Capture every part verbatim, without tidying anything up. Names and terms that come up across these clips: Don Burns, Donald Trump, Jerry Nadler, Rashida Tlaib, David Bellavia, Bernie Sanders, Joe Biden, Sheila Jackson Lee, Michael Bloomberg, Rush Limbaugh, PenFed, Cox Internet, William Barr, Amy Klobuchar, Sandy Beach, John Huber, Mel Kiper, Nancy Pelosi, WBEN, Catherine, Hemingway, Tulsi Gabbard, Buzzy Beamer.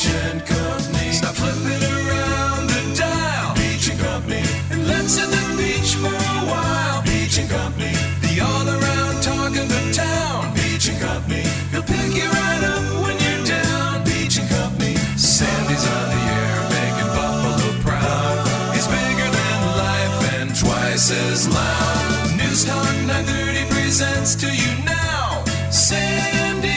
Beach and Company. Stop flipping around the dial. Beach and Company. And let's hit the beach for a while. Beach and Company. The all-around talk of the town. Beach and Company. They'll pick you right up when you're down. Beach and Company. Sandy's on the air. Is loud. News Talk nine thirty presents to you now, Sandy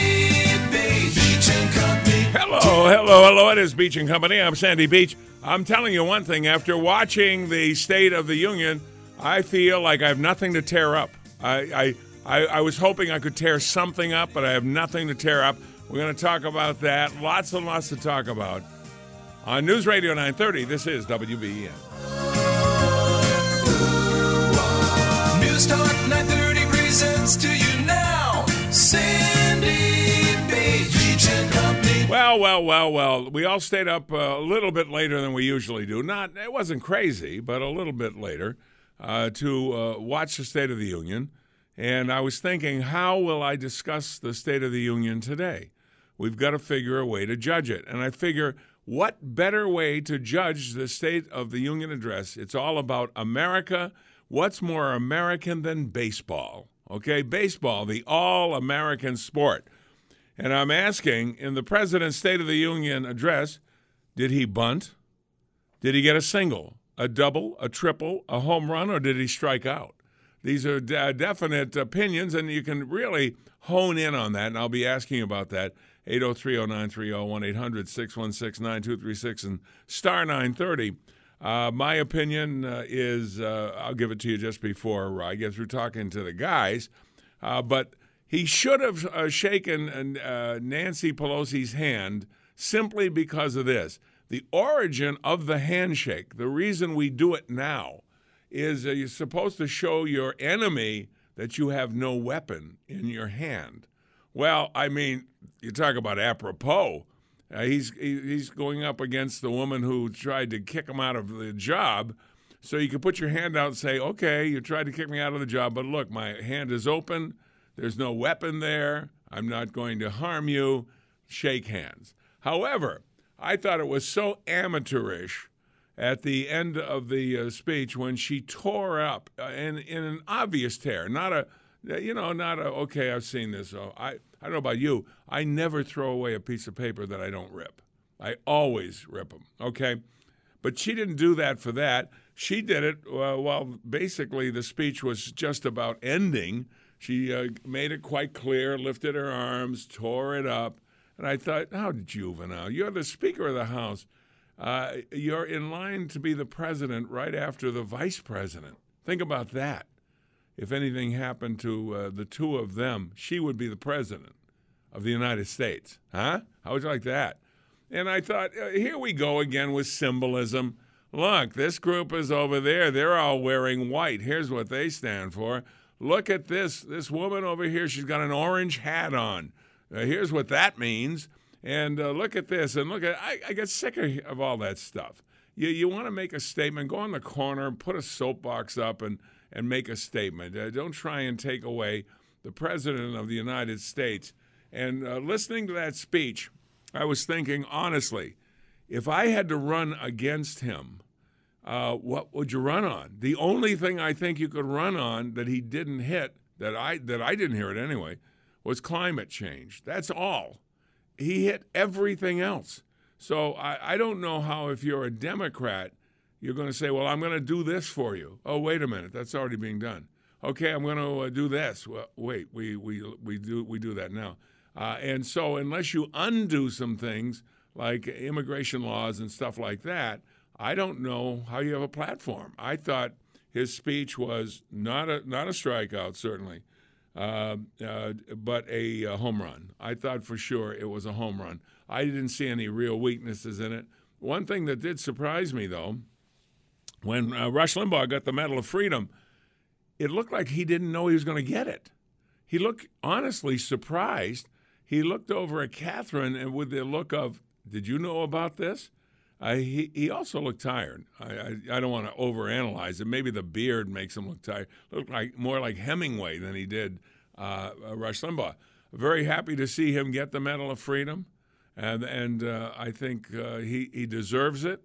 Beach. Beach and Company. Hello, hello, hello. It is Beach and Company. I'm Sandy Beach. I'm telling you one thing. After watching the State of the Union, I feel like I have nothing to tear up. I, I, I, I was hoping I could tear something up, but I have nothing to tear up. We're going to talk about that. Lots and lots to talk about. On News Radio nine thirty, this is W B E N. News Talk nine thirty presents to you now, Sandy Beach and Company. Well, well, well, well. We all stayed up a little bit later than we usually do. Not, it wasn't crazy, but a little bit later uh, to uh, watch the State of the Union. And I was thinking, how will I discuss the State of the Union today? We've got to figure a way to judge it. And I figure, what better way to judge the State of the Union address? It's all about America. What's more American than baseball? Okay, baseball, the all-American sport. And I'm asking, in the president's State of the Union address, did he bunt? Did he get a single, a double, a triple, a home run, or did he strike out? These are d- definite opinions, and you can really hone in on that, and I'll be asking you about that. eight oh three oh nine three oh one eight hundred six one six nine two three six and star nine thirty. Uh, my opinion uh, is, uh, I'll give it to you just before I get through talking to the guys, uh, but he should have uh, shaken uh, Nancy Pelosi's hand simply because of this. The origin of the handshake, the reason we do it now, is uh, you're supposed to show your enemy that you have no weapon in your hand. Well, I mean, you talk about apropos. Uh, he's he's going up against the woman who tried to kick him out of the job. So you can put your hand out and say, okay, you tried to kick me out of the job, but look, my hand is open. There's no weapon there. I'm not going to harm you. Shake hands. However, I thought it was so amateurish at the end of the uh, speech when she tore up uh, in, in an obvious tear. Not a, you know, not a, okay, I've seen this. So I. I don't know about you. I never throw away a piece of paper that I don't rip. I always rip them, okay? But she didn't do that for that. She did it uh, while basically the speech was just about ending. She uh, made it quite clear, lifted her arms, tore it up. And I thought, how juvenile. You're the Speaker of the House. Uh, you're in line to be the president right after the vice president. Think about that. If anything happened to uh, the two of them, she would be the president of the United States. Huh? How would you like that? And I thought, uh, here we go again with symbolism. Look, this group is over there. They're all wearing white. Here's what they stand for. Look at this. This woman over here, she's got an orange hat on. Uh, here's what that means. And uh, look at this. And look at I, I get sick of, of all that stuff. You, you want to make a statement, go in the corner, put a soapbox up, and – and make a statement. Uh, don't try and take away the President of the United States. And uh, listening to that speech, I was thinking, honestly, if I had to run against him, uh, what would you run on? The only thing I think you could run on that he didn't hit, that I that I didn't hear it anyway, was climate change. That's all. He hit everything else. So I, I don't know how, if you're a Democrat, you're going to say, well, I'm going to do this for you. Oh, wait a minute. That's already being done. Okay, I'm going to uh, do this. Well, wait, we we we do we do that now. Uh, and so unless you undo some things like immigration laws and stuff like that, I don't know how you have a platform. I thought his speech was not a, not a strikeout, certainly. uh, uh, but a, a home run. I thought for sure it was a home run. I didn't see any real weaknesses in it. One thing that did surprise me, though, when uh, Rush Limbaugh got the Medal of Freedom, it looked like he didn't know he was going to get it. He looked honestly surprised. He looked over at Catherine and with the look of, did you know about this? Uh, he, he also looked tired. I, I, I don't want to overanalyze it. Maybe the beard makes him look tired. Looked like, more like Hemingway than he did uh, Rush Limbaugh. Very happy to see him get the Medal of Freedom. And, and uh, I think uh, he, he deserves it.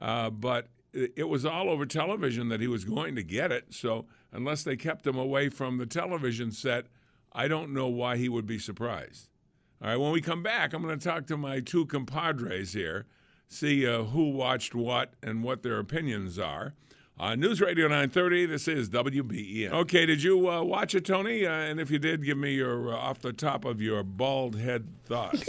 Uh, but it, it was all over television that he was going to get it. So unless they kept him away from the television set, I don't know why he would be surprised. All right, when we come back, I'm going to talk to my two compadres here, see uh, who watched what and what their opinions are. Uh, News Radio nine thirty, this is W B E N. Okay, did you uh, watch it, Tony? Uh, and if you did, give me your uh, off the top of your bald head thoughts.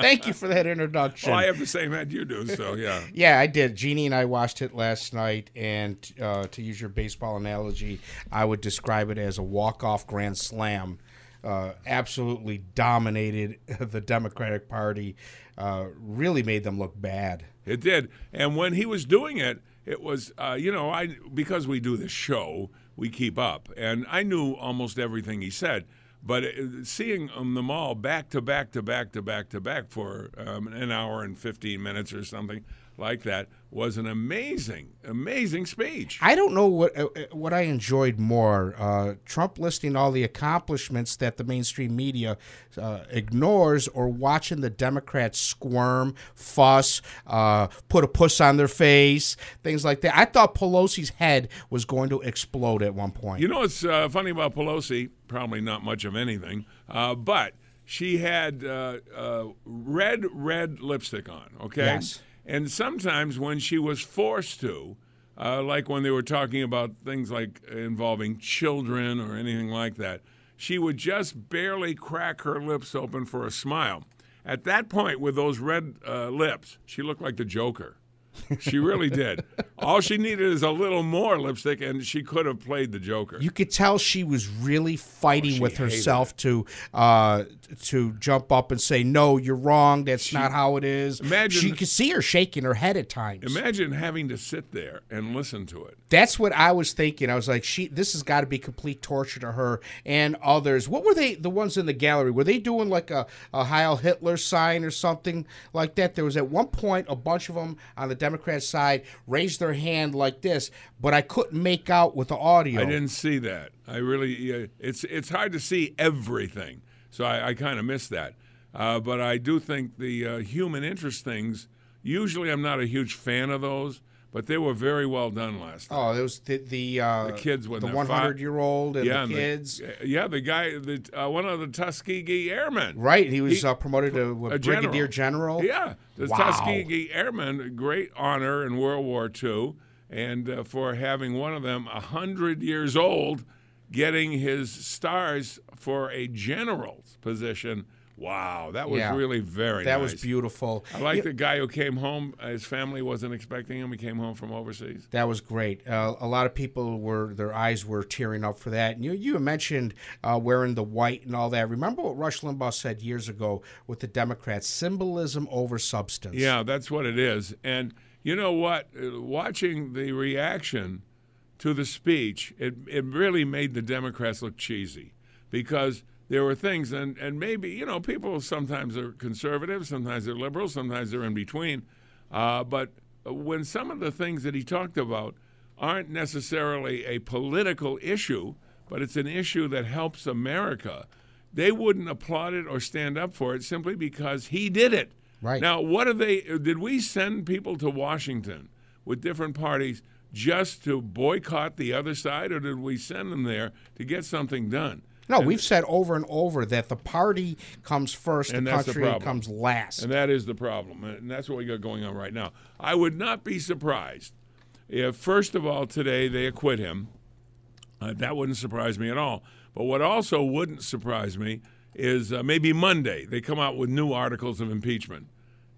Thank you for that introduction. Well, I have the same head you do, so yeah. Yeah, I did. Jeannie and I watched it last night, and uh, to use your baseball analogy, I would describe it as a walk-off grand slam. Uh, absolutely dominated the Democratic Party, uh, really made them look bad. It did. And when he was doing it, it was, uh, you know, I because we do this show, we keep up. And I knew almost everything he said. But it, seeing them all back to back to back to back to back for um, an hour and fifteen minutes or something like that was an amazing, amazing speech. I don't know what uh, what I enjoyed more, uh, Trump listing all the accomplishments that the mainstream media uh, ignores, or watching the Democrats squirm, fuss, uh, put a puss on their face, things like that. I thought Pelosi's head was going to explode at one point. You know what's uh, funny about Pelosi? Probably not much of anything, uh, but she had uh, uh, red, red lipstick on, okay? Yes. And sometimes when she was forced to, uh, like when they were talking about things like involving children or anything like that, she would just barely crack her lips open for a smile. At that point, with those red uh, lips, she looked like the Joker. She really did. All she needed is a little more lipstick, and she could have played the Joker. You could tell she was really fighting oh, she with herself it. to uh, to jump up and say, no, you're wrong. That's she, not how it is. Imagine, she could see her shaking her head at times. Imagine having to sit there and listen to it. That's what I was thinking. I was like, she. This has got to be complete torture to her and others. What were they, the ones in the gallery? Were they doing like a, a Heil Hitler sign or something like that? There was at one point a bunch of them on the Democrat side raised their hand like this, but I couldn't make out with the audio. I didn't see that. I really, uh, it's it's hard to see everything, so I, I kind of missed that. Uh, but I do think the uh, human interest things, usually I'm not a huge fan of those, but they were very well done last night. Oh, it was the the, uh, the kids, the one hundred year old and yeah, the kids. And the, yeah, the guy, the uh, one of the Tuskegee Airmen. Right, he was he, uh, promoted to a brigadier general. general. Yeah, the wow. Tuskegee Airmen, great honor in World War Two, and uh, for having one of them a hundred years old, getting his stars for a general's position. Wow, that was yeah, really very that nice. That was beautiful. I like yeah. the guy who came home. His family wasn't expecting him. He came home from overseas. That was great. Uh, a lot of people were, their eyes were tearing up for that. And you, you mentioned uh, wearing the white and all that. Remember what Rush Limbaugh said years ago with the Democrats, symbolism over substance. Yeah, that's what it is. And you know what? Watching the reaction to the speech, it, it really made the Democrats look cheesy because there were things, and, and maybe, you know, people sometimes are conservative, sometimes they're liberal, sometimes they're in between. Uh, but when some of the things that he talked about aren't necessarily a political issue, but it's an issue that helps America, they wouldn't applaud it or stand up for it simply because he did it. Right. Now, what are they, did we send people to Washington with different parties just to boycott the other side, or did we send them there to get something done? No, and we've said over and over that the party comes first, the country the comes last. And that is the problem, and that's what we got going on right now. I would not be surprised if, first of all, today they acquit him. Uh, that wouldn't surprise me at all. But what also wouldn't surprise me is uh, maybe Monday they come out with new articles of impeachment.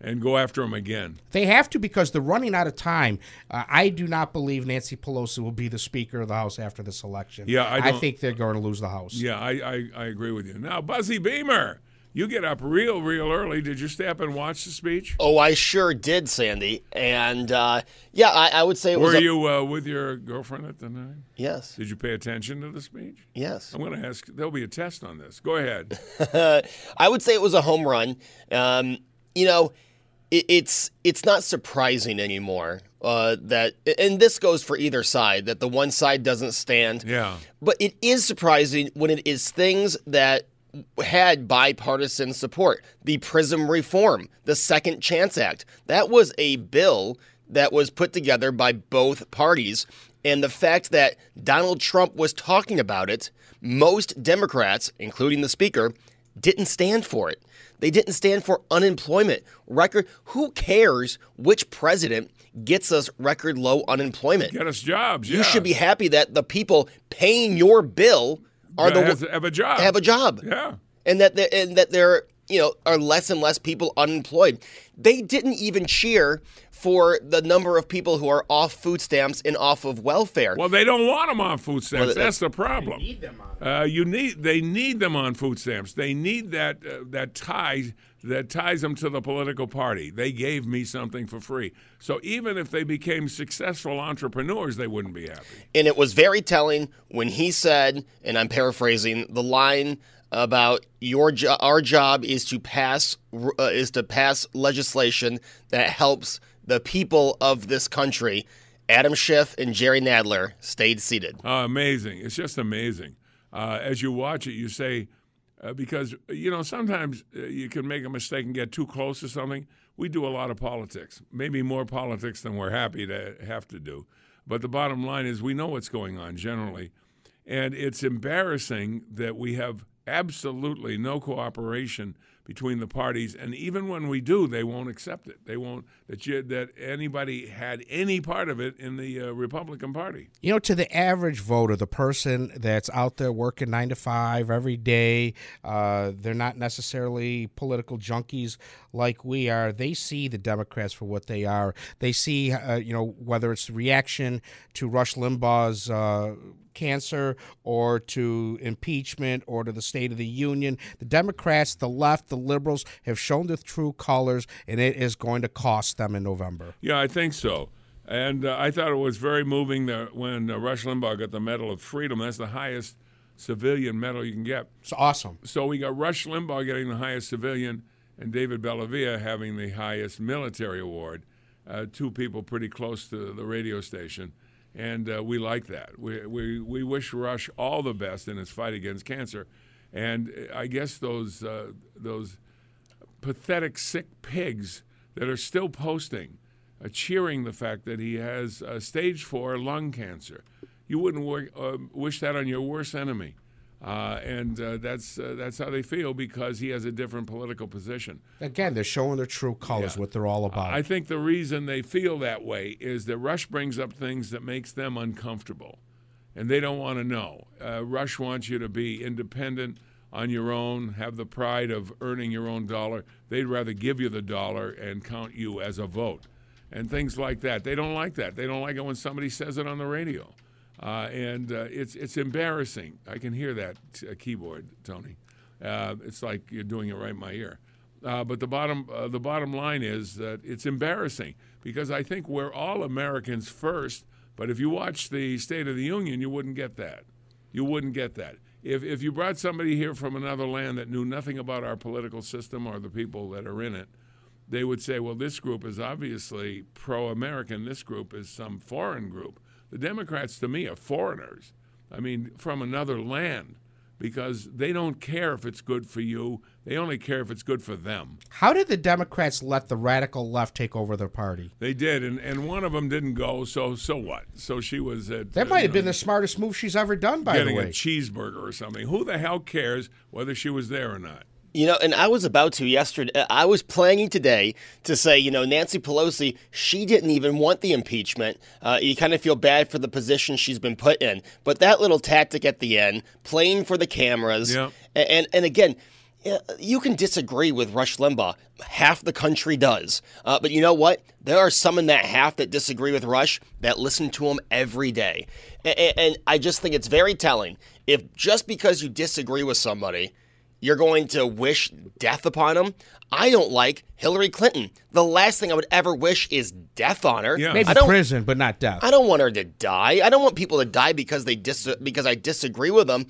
and go after him again. They have to, because they're running out of time. Uh, I do not believe Nancy Pelosi will be the Speaker of the House after this election. Yeah, I, I think they're going to lose the House. Yeah, I, I, I agree with you. Now, Buzzy Beamer, you get up real, real early. Did you stay up and watch the speech? Oh, I sure did, Sandy. And, uh, yeah, I, I would say it Were was a- you uh, with your girlfriend at the time? Yes. Did you pay attention to the speech? Yes. I'm going to ask. There'll be a test on this. Go ahead. I would say it was a home run. Um, you know, it, it's it's not surprising anymore uh, that – and this goes for either side, that the one side doesn't stand. Yeah. But it is surprising when it is things that – had bipartisan support. The PRISM reform, the Second Chance Act, that was a bill that was put together by both parties. And the fact that Donald Trump was talking about it, most Democrats, including the Speaker, didn't stand for it. They didn't stand for unemployment record. Who cares which president gets us record low unemployment? Get us jobs, yeah. You should be happy that the people paying your bill Are the, have, have a job. Have a job. Yeah. And that there, and that there you know, are less and less people unemployed. They didn't even cheer for the number of people who are off food stamps and off of welfare. Well, they don't want them on food stamps. Well, that, that's the problem. They need them on. Uh, you need, they need them on food stamps. They need that uh, that tie that ties them to the political party. They gave me something for free. So even if they became successful entrepreneurs, they wouldn't be happy. And it was very telling when he said, and I'm paraphrasing, the line about your jo- our job is to pass uh, is to pass legislation that helps the people of this country. Adam Schiff and Jerry Nadler stayed seated. Uh, amazing. It's just amazing. Uh, as you watch it, you say, uh, because, you know, sometimes uh, you can make a mistake and get too close to something. We do a lot of politics, maybe more politics than we're happy to have to do. But the bottom line is we know what's going on generally. And it's embarrassing that we have absolutely no cooperation between the parties, and even when we do, they won't accept it. They won't that you, that anybody had any part of it in the uh, Republican Party. You know, to the average voter, the person that's out there working nine to five every day, uh, they're not necessarily political junkies like we are. They see the Democrats for what they are. They see, uh, you know, whether it's reaction to Rush Limbaugh's Uh, cancer or to impeachment or to the State of the Union. The Democrats, the left, the liberals have shown their true colors, and it is going to cost them in November. Yeah, I think so. And uh, I thought it was very moving that when uh, Rush Limbaugh got the Medal of Freedom. That's the highest civilian medal you can get. It's awesome. So we got Rush Limbaugh getting the highest civilian and David Bellavia having the highest military award. Uh, two people pretty close to the radio station. And uh, we like that. We, we we wish Rush all the best in his fight against cancer. And I guess those uh, those pathetic sick pigs that are still posting, uh, cheering the fact that he has uh, stage four lung cancer. You wouldn't w- uh, wish that on your worst enemy. Uh, and uh, that's uh, that's how they feel because he has a different political position. Again, they're showing their true colors, yeah. What they're all about. I think the reason they feel that way is that Rush brings up things that makes them uncomfortable, and they don't want to know. Uh, Rush wants you to be independent on your own, have the pride of earning your own dollar. They'd rather give you the dollar and count you as a vote and things like that. They don't like that. They don't like it when somebody says it on the radio. Uh, and uh, it's it's embarrassing. I can hear that t- keyboard, Tony. Uh, it's like you're doing it right in my ear. Uh, but the bottom uh, the bottom line is that it's embarrassing because I think we're all Americans first. But if you watch the State of the Union, you wouldn't get that. You wouldn't get that. If if you brought somebody here from another land that knew nothing about our political system or the people that are in it, they would say, well, this group is obviously pro-American. This group is some foreign group. The Democrats, to me, are foreigners. I mean, from another land, because they don't care if it's good for you. They only care if it's good for them. How did the Democrats let the radical left take over their party? They did, and, and one of them didn't go, so so what? So she was at... That might have been the smartest move she's ever done, by the way. Getting a cheeseburger or something. Who the hell cares whether she was there or not? You know, and I was about to yesterday, I was planning today to say, you know, Nancy Pelosi, she didn't even want the impeachment. Uh, you kind of feel bad for the position she's been put in. But that little tactic at the end, playing for the cameras, yeah. and, and, and again, you can disagree with Rush Limbaugh. Half the country does. Uh, but you know what? There are some in that half that disagree with Rush that listen to him every day. And, and I just think it's very telling. If just because you disagree with somebody, you're going to wish death upon him. I don't like Hillary Clinton. The last thing I would ever wish is death on her. Yeah. Maybe prison, but not death. I don't want her to die. I don't want people to die because they dis- because I disagree with them.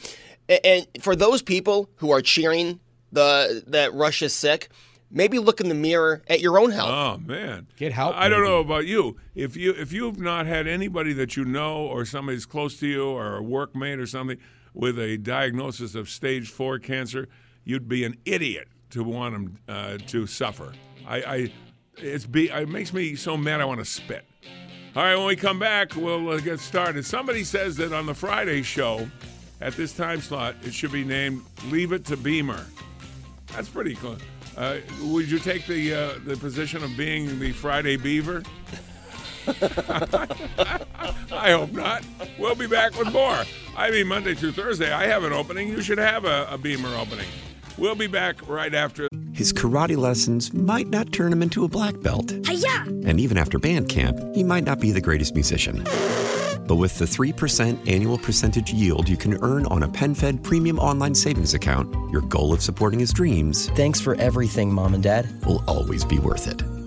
And, and for those people who are cheering the that Rush is sick, maybe look in the mirror at your own health. Oh man, get help. I maybe. don't know about you. If you if you've not had anybody that you know or somebody's close to you or a workmate or something with a diagnosis of stage four cancer, you'd be an idiot to want them uh, to suffer. I, I it's be it makes me so mad I want to spit. All right, when we come back, we'll uh, get started. Somebody says that on the Friday show, at this time slot, it should be named "Leave It to Beamer." That's pretty cool. Uh, would you take the uh, the position of being the Friday Beaver? I hope not. We'll be back with more. I mean, Monday through Thursday, I have an opening. You should have a, a Beamer opening. We'll be back right after. His karate lessons might not turn him into a black belt. Hi-ya! And even after band camp, he might not be the greatest musician. But with the three percent annual percentage yield you can earn on a PenFed Premium Online Savings Account, your goal of supporting his dreams... Thanks for everything, Mom and Dad. ...will always be worth it.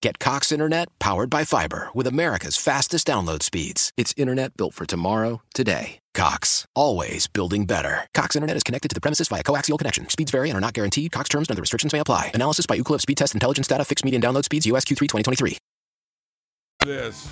Get Cox Internet powered by fiber with America's fastest download speeds. It's internet built for tomorrow, today. Cox, always building better. Cox Internet is connected to the premises via coaxial connection. Speeds vary and are not guaranteed. Cox terms and other restrictions may apply. Analysis by Ookla Speedtest Intelligence data. Fixed median download speeds. U S Q three twenty twenty-three. This.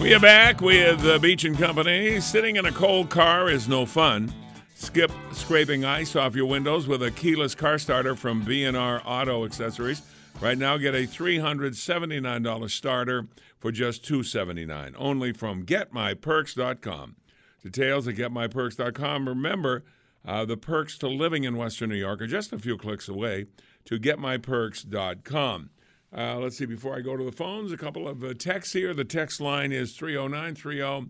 We are back with uh, Beach and Company. Sitting in a cold car is no fun. Skip scraping ice off your windows with a keyless car starter from B and R Auto Accessories. Right now, get a three hundred seventy-nine dollars starter for just two hundred seventy-nine dollars, only from Get My Perks dot com. Details at Get My Perks dot com. Remember, uh, the perks to living in Western New York are just a few clicks away to Get My Perks dot com. Uh, let's see, before I go to the phones, a couple of uh, texts here. The text line is three oh nine three oh.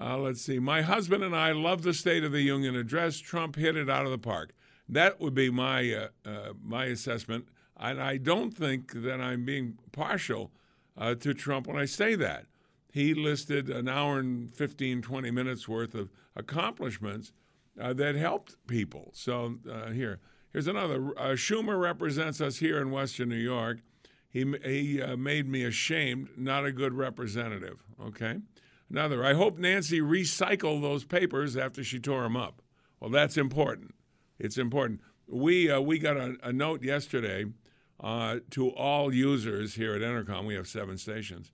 Uh, let's see. My husband and I love the State of the Union address. Trump hit it out of the park. That would be my uh, uh, my assessment. And I don't think that I'm being partial uh, to Trump when I say that. He listed an hour and fifteen, twenty minutes worth of accomplishments uh, that helped people. So uh, here, here's another. Uh, Schumer represents us here in Western New York. He, he uh, made me ashamed, not a good representative, okay? Another, I hope Nancy recycled those papers after she tore them up. Well, that's important. It's important. We uh, we got a, a note yesterday uh, to all users here at Entercom. We have seven stations.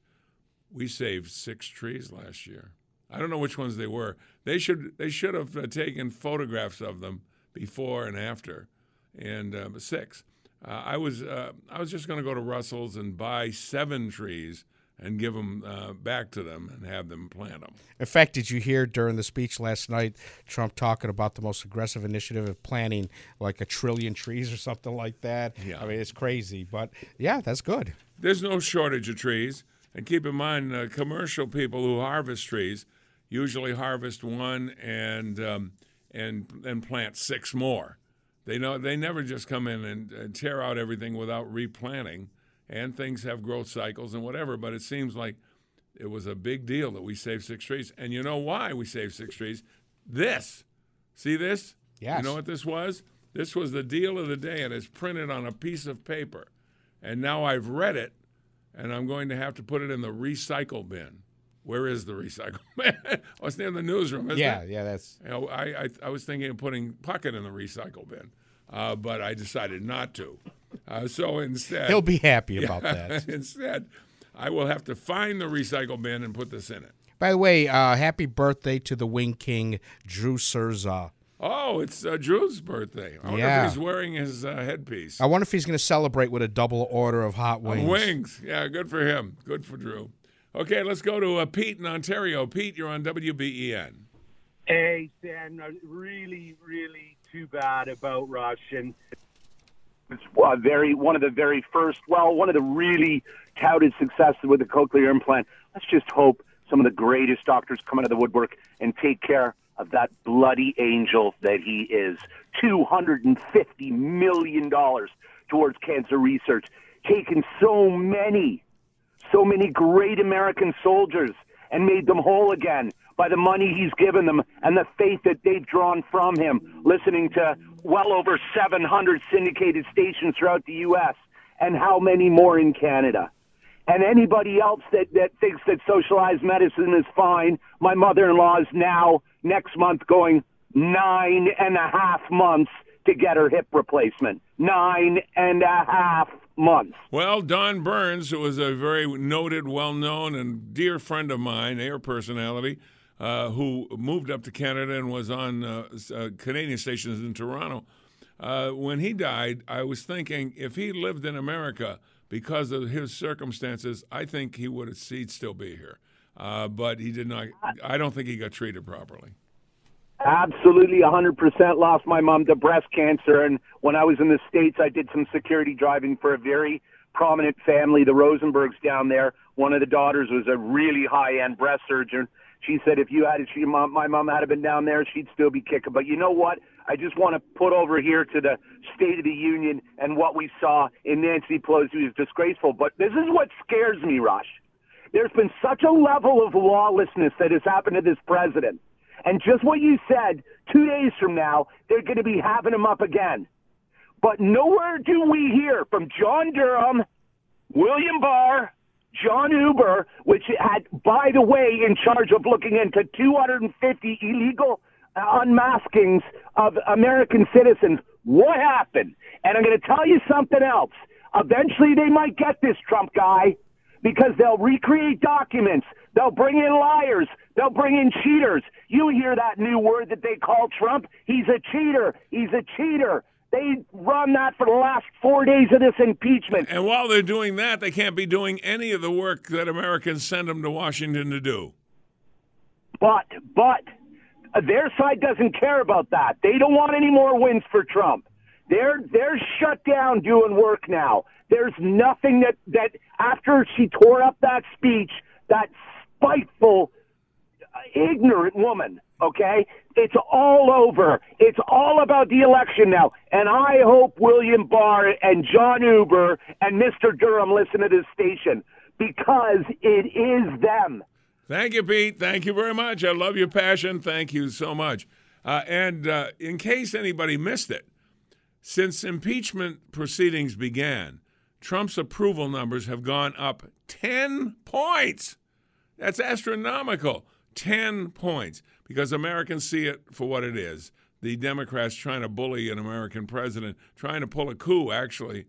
We saved six trees last year. I don't know which ones they were. They should they should have uh, taken photographs of them before and after, and uh, six. Uh, I was uh, I was just going to go to Russell's and buy seven trees and give them uh, back to them and have them plant them. In fact, did you hear during the speech last night Trump talking about the most aggressive initiative of planting like a trillion trees or something like that? Yeah. I mean, it's crazy. But, yeah, that's good. There's no shortage of trees. And keep in mind, uh, commercial people who harvest trees usually harvest one and um, and and plant six more. They know they never just come in and, and tear out everything without replanting, and things have growth cycles and whatever. But it seems like it was a big deal that we saved six trees. And you know why we saved six trees? This. See this? Yes. You know what this was? This was the deal of the day, and it's printed on a piece of paper. And now I've read it, and I'm going to have to put it in the recycle bin. Where is the recycle bin? Oh, it's near the newsroom, isn't yeah, it? Yeah, yeah, that's... You know, I, I I was thinking of putting Puckett in the recycle bin, uh, but I decided not to. Uh, so instead... He'll be happy yeah, about that. Instead, I will have to find the recycle bin and put this in it. By the way, uh, happy birthday to the Wing King, Drew Surza. Oh, it's uh, Drew's birthday. I wonder yeah. if he's wearing his uh, headpiece. I wonder if he's going to celebrate with a double order of hot wings. Uh, wings. Yeah, good for him. Good for Drew. Okay, let's go to uh, Pete in Ontario. Pete, you're on W B E N. Hey, Sam. Really, really too bad about Rush. And it's a very, one of the very first, well, one of the really touted successes with the cochlear implant. Let's just hope some of the greatest doctors come out of the woodwork and take care of that bloody angel that he is. two hundred fifty million dollars towards cancer research, taken so many, so many great American soldiers and made them whole again by the money he's given them and the faith that they've drawn from him, listening to well over seven hundred syndicated stations throughout the U S and how many more in Canada. And anybody else that, that thinks that socialized medicine is fine, my mother-in-law is now, next month, going nine and a half months to get her hip replacement. Nine and a half months. Well, Don Burns, who was a very noted, well-known, and dear friend of mine, air personality, uh, who moved up to Canada and was on uh, uh, Canadian stations in Toronto, uh, when he died, I was thinking, if he lived in America, because of his circumstances, I think he would have, he'd still be here. Uh, but he did not, I don't think he got treated properly. Absolutely, one hundred percent lost my mom to breast cancer. And when I was in the States, I did some security driving for a very prominent family, the Rosenbergs down there. One of the daughters was a really high-end breast surgeon. She said if you had, she, my mom had been down there, she'd still be kicking. But you know what? I just want to put over here to the State of the Union and what we saw in Nancy Pelosi was disgraceful. But this is what scares me, Rush. There's been such a level of lawlessness that has happened to this president. And just what you said, two days from now, they're going to be having him up again. But nowhere do we hear from John Durham, William Barr, John Huber, which had, by the way, in charge of looking into two hundred fifty illegal unmaskings of American citizens. What happened? And I'm going to tell you something else. Eventually they might get this Trump guy because they'll recreate documents. They'll bring in liars. They'll bring in cheaters. You hear that new word that they call Trump? He's a cheater. He's a cheater. They run that for the last four days of this impeachment. And while they're doing that, they can't be doing any of the work that Americans send them to Washington to do. But, but, their side doesn't care about that. They don't want any more wins for Trump. They're, they're shut down doing work now. There's nothing that, that after she tore up that speech, that spiteful, ignorant woman, okay? It's all over. It's all about the election now. And I hope William Barr and John Huber and Mister Durham listen to this station because it is them. Thank you, Pete. Thank you very much. I love your passion. Thank you so much. Uh, and uh, in case anybody missed it, since impeachment proceedings began, Trump's approval numbers have gone up ten points. That's astronomical. ten points. Because Americans see it for what it is. The Democrats trying to bully an American president, trying to pull a coup, actually.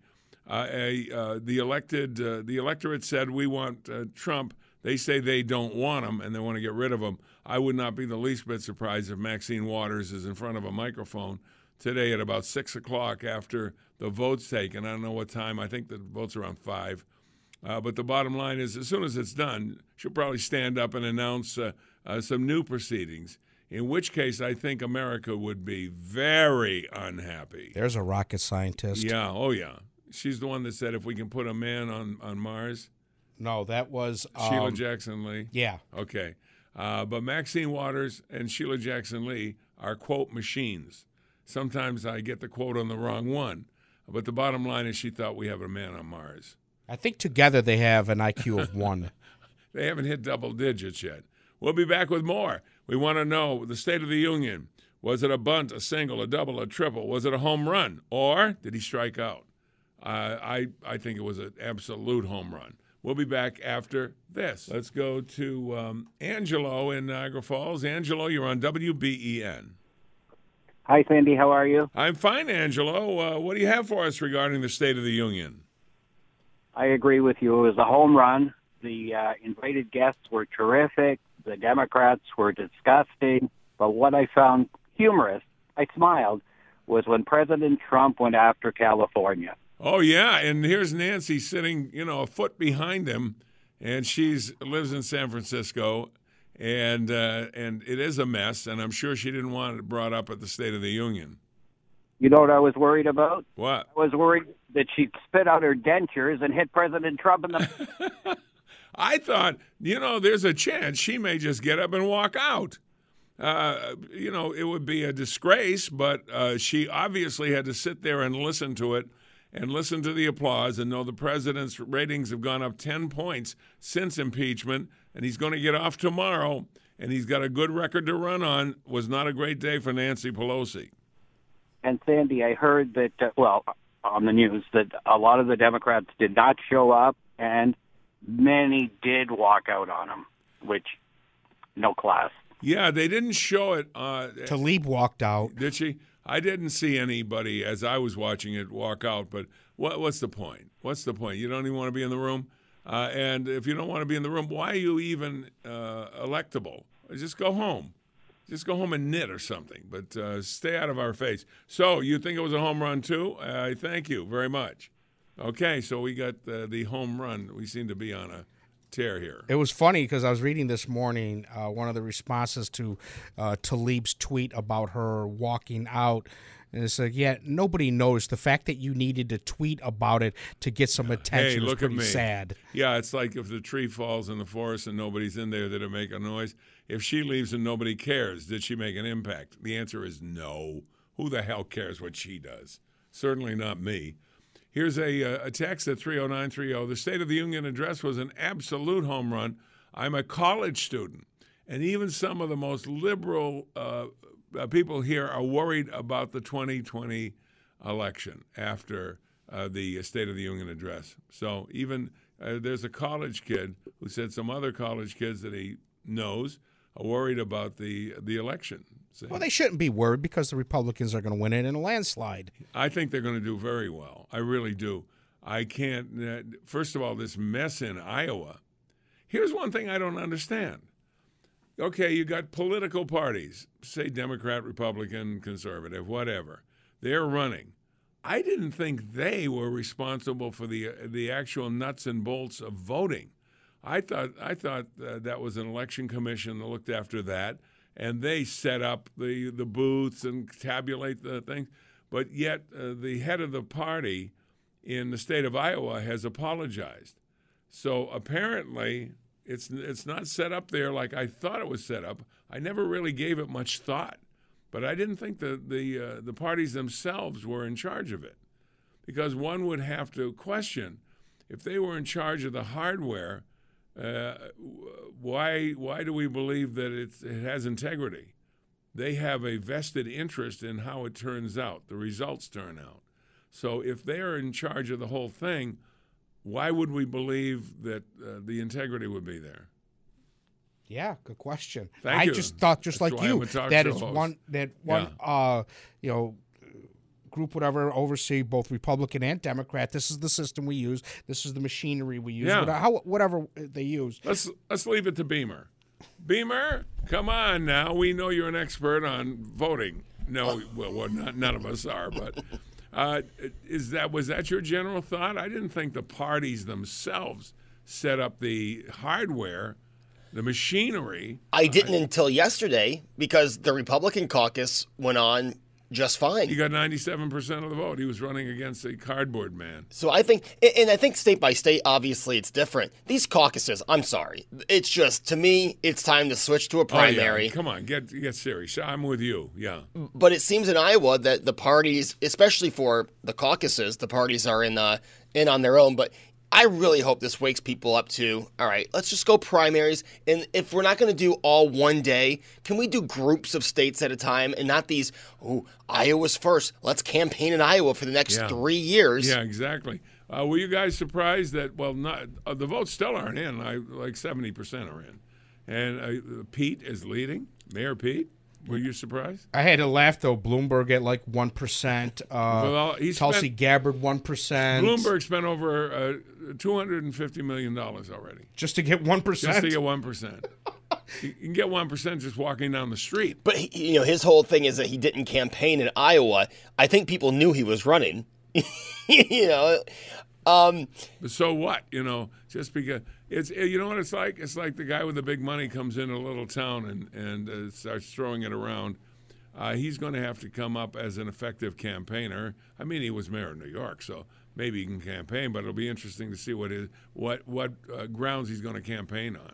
Uh, a, uh, the elected, uh, the electorate said, we want uh, Trump. They say they don't want him and they want to get rid of him. I would not be the least bit surprised if Maxine Waters is in front of a microphone today at about six o'clock after the vote's taken. I don't know what time. I think the vote's around five. Uh, but the bottom line is, as soon as it's done, she'll probably stand up and announce uh, Uh, some new proceedings, in which case I think America would be very unhappy. There's a rocket scientist. Yeah, oh yeah. She's the one that said if we can put a man on, on Mars. No, that was... Um, Sheila Jackson Lee? Yeah. Okay. Uh, but Maxine Waters and Sheila Jackson Lee are, quote, machines. Sometimes I get the quote on the wrong one. But the bottom line is she thought we have a man on Mars. I think together they have an I Q of one. They haven't hit double digits yet. We'll be back with more. We want to know the State of the Union. Was it a bunt, a single, a double, a triple? Was it a home run? Or did he strike out? Uh, I, I think it was an absolute home run. We'll be back after this. Let's go to um, Angelo in Niagara Falls. Angelo, you're on W B E N. Hi, Sandy. How are you? I'm fine, Angelo. Uh, what do you have for us regarding the State of the Union? I agree with you. It was a home run. The uh, invited guests were terrific. The Democrats were disgusting, but what I found humorous I smiled was when President Trump went after California. Oh, yeah, and here's Nancy sitting, you know, a foot behind him, and she's lives in San Francisco, and uh, and it is a mess, and I'm sure she didn't want it brought up at the State of the Union. You know what I was worried about? What? I was worried that she'd spit out her dentures and hit President Trump in the... I thought, you know, there's a chance she may just get up and walk out. Uh, you know, it would be a disgrace, but uh, she obviously had to sit there and listen to it and listen to the applause and know the president's ratings have gone up ten points since impeachment, and he's going to get off tomorrow, and he's got a good record to run on. Was not a great day for Nancy Pelosi. And, Sandy, I heard that, uh, well, on the news, that a lot of the Democrats did not show up, and many did walk out on him, which, no class. Yeah, they didn't show it. Uh, Tlaib walked out. Did she? I didn't see anybody, as I was watching it, walk out. But what, what's the point? What's the point? You don't even want to be in the room? Uh, and if you don't want to be in the room, why are you even uh, electable? Just go home. Just go home and knit or something, but uh, stay out of our face. So you think it was a home run, too? Uh, thank you very much. Okay, so we got uh, the home run. We seem to be on a tear here. It was funny because I was reading this morning uh, one of the responses to uh, Tlaib's tweet about her walking out. And it's like, yeah, nobody noticed. The fact that you needed to tweet about it to get some attention hey, look is pretty at me. sad. Yeah, it's like if the tree falls in the forest and nobody's in there, that'll make a noise. If she leaves and nobody cares, did she make an impact? The answer is no. Who the hell cares what she does? Certainly not me. Here's a, a text at three oh nine three oh. The State of the Union address was an absolute home run. I'm a college student, and even some of the most liberal uh Uh, people here are worried about the twenty twenty election after uh, the State of the Union address. So even uh, there's a college kid who said some other college kids that he knows are worried about the the election. See? Well, they shouldn't be worried because the Republicans are going to win it in a landslide. I think they're going to do very well. I really do. I can't. Uh, first of all, this mess in Iowa. Here's one thing I don't understand. Okay, you got political parties, say Democrat, Republican, conservative, whatever. They're running. I didn't think they were responsible for the the actual nuts and bolts of voting. I thought I thought uh, that was an election commission that looked after that, and they set up the, the booths and tabulate the things. But yet uh, the head of the party in the state of Iowa has apologized. So apparently... It's it's not set up there like I thought it was set up. I never really gave it much thought, but I didn't think the the uh, the parties themselves were in charge of it, because one would have to question if they were in charge of the hardware. Uh, why why do we believe that it's, it has integrity? They have a vested interest in how it turns out, the results turn out. So if they are in charge of the whole thing, why would we believe that uh, the integrity would be there? Yeah, good question. Thank I you. just thought, just That's like you, that is host. one that one yeah. uh, you know, group would ever oversee both Republican and Democrat. This is the system we use. This is the machinery we use. Yeah. How, whatever they use. Let's let's leave it to Beamer. Beamer, come on now. We know you're an expert on voting. No, well, well not, none of us are, but. Uh, is that was that your general thought? I didn't think the parties themselves set up the hardware, the machinery. I didn't uh, until yesterday, because the Republican caucus went on just fine. He got ninety-seven percent of the vote. He was running against a cardboard man. So I think, and I think state by state, obviously it's different. These caucuses, I'm sorry. It's just, to me, it's time to switch to a primary. Oh, yeah. Come on, get get serious. I'm with you, yeah. But it seems in Iowa that the parties, especially for the caucuses, the parties are in, uh, in on their own, but I really hope this wakes people up to, all right, let's just go primaries. And if we're not going to do all one day, can we do groups of states at a time and not these, oh, Iowa's first. Let's campaign in Iowa for the next yeah. three years. Yeah, exactly. Uh, were you guys surprised that, well, not uh, the votes still aren't in. I, like seventy percent are in. And uh, Pete is leading, Mayor Pete. Were you surprised? I had to laugh, though. Bloomberg at like one percent. Uh, well, he spent, Tulsi Gabbard, one percent. Bloomberg spent over uh, two hundred fifty million dollars already. Just to get one percent? Just to get one percent. You can get one percent just walking down the street. But he, you know, his whole thing is that he didn't campaign in Iowa. I think people knew he was running. You know, um, but so what? You know, just because it's you know what it's like. It's like the guy with the big money comes into a little town and and uh, starts throwing it around. Uh, he's going to have to come up as an effective campaigner. I mean, he was mayor of New York, so maybe he can campaign. But it'll be interesting to see what his, what what uh, grounds he's going to campaign on.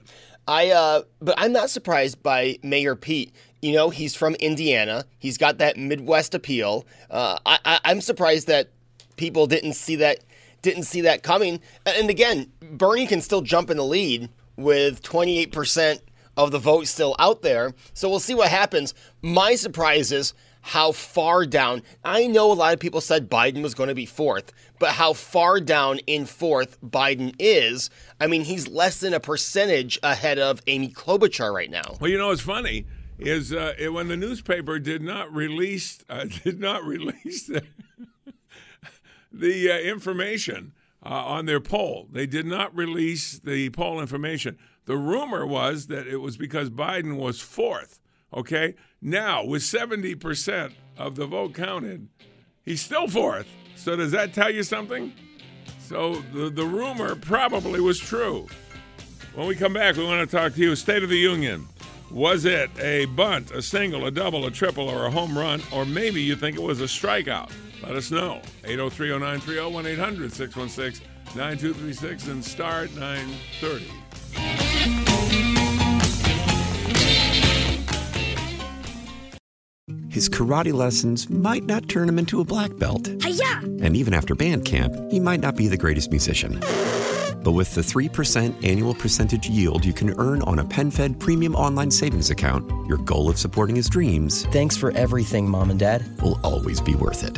I uh, but I'm not surprised by Mayor Pete. You know, he's from Indiana. He's got that Midwest appeal. Uh, I, I I'm surprised that people didn't see that didn't see that coming. And again, Bernie can still jump in the lead with twenty-eight percent of the vote still out there. So we'll see what happens. My surprise is how far down. I know a lot of people said Biden was going to be fourth, but how far down in fourth Biden is. I mean, he's less than a percentage ahead of Amy Klobuchar right now. Well, you know, it's funny is uh, it, when the newspaper did not release uh, did not release the the uh, information uh, on their poll. They did not release the poll information. The rumor was that it was because Biden was fourth, okay? Now, with seventy percent of the vote counted, he's still fourth. So does that tell you something? So the, the rumor probably was true. When we come back, we want to talk to you. State of the Union. Was it a bunt, a single, a double, a triple, or a home run? Or maybe you think it was a strikeout. Let us know. eight oh three, oh nine three oh, one eight hundred, six one six, nine two three six and star at nine thirty. His karate lessons might not turn him into a black belt. Hi-ya! And even after band camp, he might not be the greatest musician. But with the three percent annual percentage yield you can earn on a PenFed Premium Online Savings Account, your goal of supporting his dreams... Thanks for everything, Mom and Dad. ...will always be worth it.